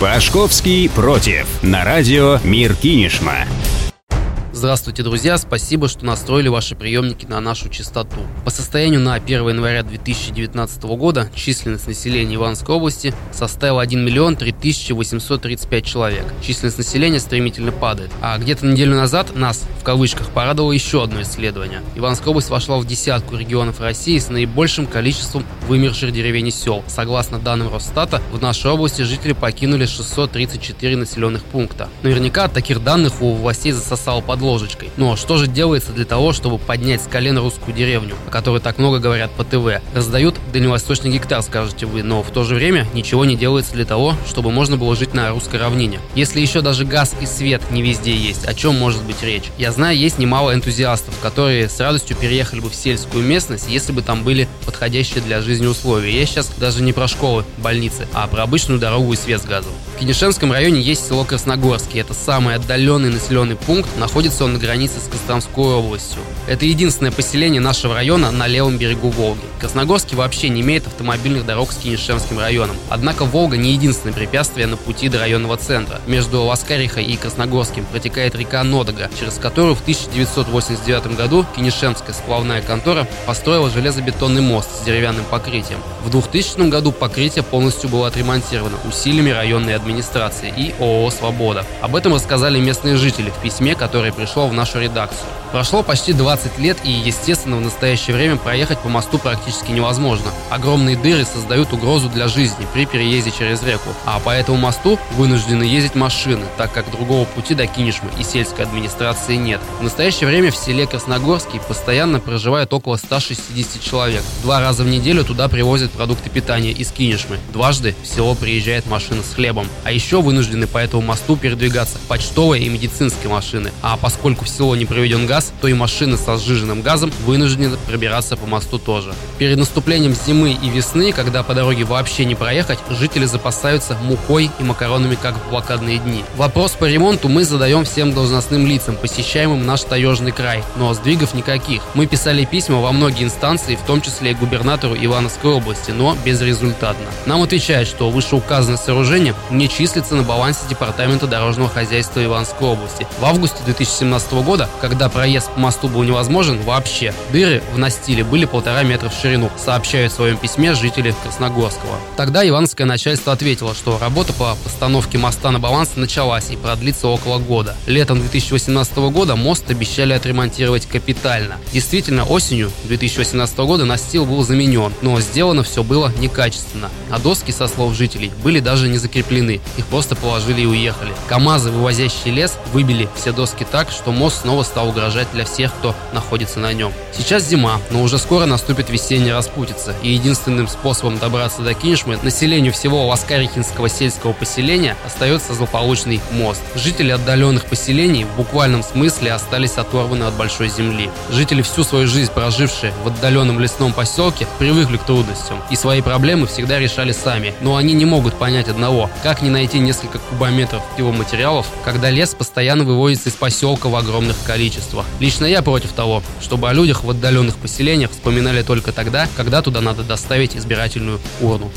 Пашковский против на радио Мир Кинешма. Здравствуйте, друзья! Спасибо, что настроили ваши приемники на нашу частоту. По состоянию на 1 января 2019 года численность населения Ивановской области составила 1 миллион 3835 человек. Численность населения стремительно падает. А где-то неделю назад нас, в кавычках, порадовало еще одно исследование. Ивановская область вошла в десятку регионов России с наибольшим количеством вымерших деревень и сел. Согласно данным Росстата, в нашей области жители покинули 634 населенных пункта. Наверняка от таких данных у властей засосало под ложечкой. Но что же делается для того, чтобы поднять с колен русскую деревню, о которой так много говорят по ТВ? Раздают дальневосточный гектар, скажете вы, но в то же время ничего не делается для того, чтобы можно было жить на русской равнине. Если еще даже газ и свет не везде есть, о чем может быть речь? Я знаю, есть немало энтузиастов, которые с радостью переехали бы в сельскую местность, если бы там были подходящие для жизни условия. Я сейчас даже не про школы, больницы, а про обычную дорогу и свет с газом. В Кинешемском районе есть село Красногорский. Это самый отдаленный населенный пункт, находится он на границе с Костромской областью. Это единственное поселение нашего района на левом берегу Волги. Красногорский вообще не имеет автомобильных дорог с Кинешемским районом. Однако Волга не единственное препятствие на пути до районного центра. Между Ласкарихой и Красногорским протекает река Нодога, через которую в 1989 году Кинешемская сплавная контора построила железобетонный мост с деревянным покрытием. В 2000 году покрытие полностью было отремонтировано усилиями районной администрации и ООО «Свобода». Об этом рассказали местные жители в письме, которое пришло в нашу редакцию. Прошло почти 20 лет, и, естественно, в настоящее время проехать по мосту практически невозможно. Огромные дыры создают угрозу для жизни при переезде через реку, а по этому мосту вынуждены ездить машины, так как другого пути до Кинешмы и сельской администрации нет. В настоящее время в селе Красногорский постоянно проживает около 160 человек. 2 раза в неделю туда привозят продукты питания из Кинешмы. Дважды в село приезжает машина с хлебом. А еще вынуждены по этому мосту передвигаться почтовые и медицинские машины. А поскольку в село не проведен газ, то и машины со сжиженным газом вынуждены пробираться по мосту тоже. Перед наступлением зимы и весны, когда по дороге вообще не проехать, жители запасаются мукой и макаронами, как в блокадные дни. Вопрос по ремонту мы задаем всем должностным лицам, посещаемым наш таежный край, но сдвигов никаких. Мы писали письма во многие инстанции, в том числе и губернатору Ивановской области, но безрезультатно. Нам отвечают, что вышеуказанное сооружение не числится на балансе Департамента дорожного хозяйства Ивановской области. В августе 2017 года, когда проезд по мосту был невозможен вообще, дыры в настиле были 1,5 метра в ширину, сообщают в своем письме жители Красногорского. Тогда ивановское начальство ответило, что работа по постановке моста на баланс началась и продлится около года. Летом 2018 года мост обещали отремонтировать капитально. Действительно, осенью 2018 года настил был заменен, но сделано все было некачественно, а доски, со слов жителей, были даже не закреплены, их просто положили и уехали. КАМАЗы, вывозящие лес, выбили все доски так, что мост снова стал угрожать для всех, кто находится на нем. Сейчас зима, но уже скоро наступит весенняя распутица, и единственным способом добраться до Кинешмы населению всего Васкарихинского сельского поселения остается злополучный мост. Жители отдаленных поселений в буквальном смысле остались оторваны от большой земли. Жители, всю свою жизнь прожившие в отдаленном лесном поселке, привыкли к трудностям и свои проблемы всегда решали сами, но они не могут понять одного: как не найти несколько кубометров пиломатериалов, когда лес постоянно выводится из поселка в огромных количествах. Лично я против того, чтобы о людях в отдаленных поселениях вспоминали только тогда, когда туда надо доставить избирательную урну.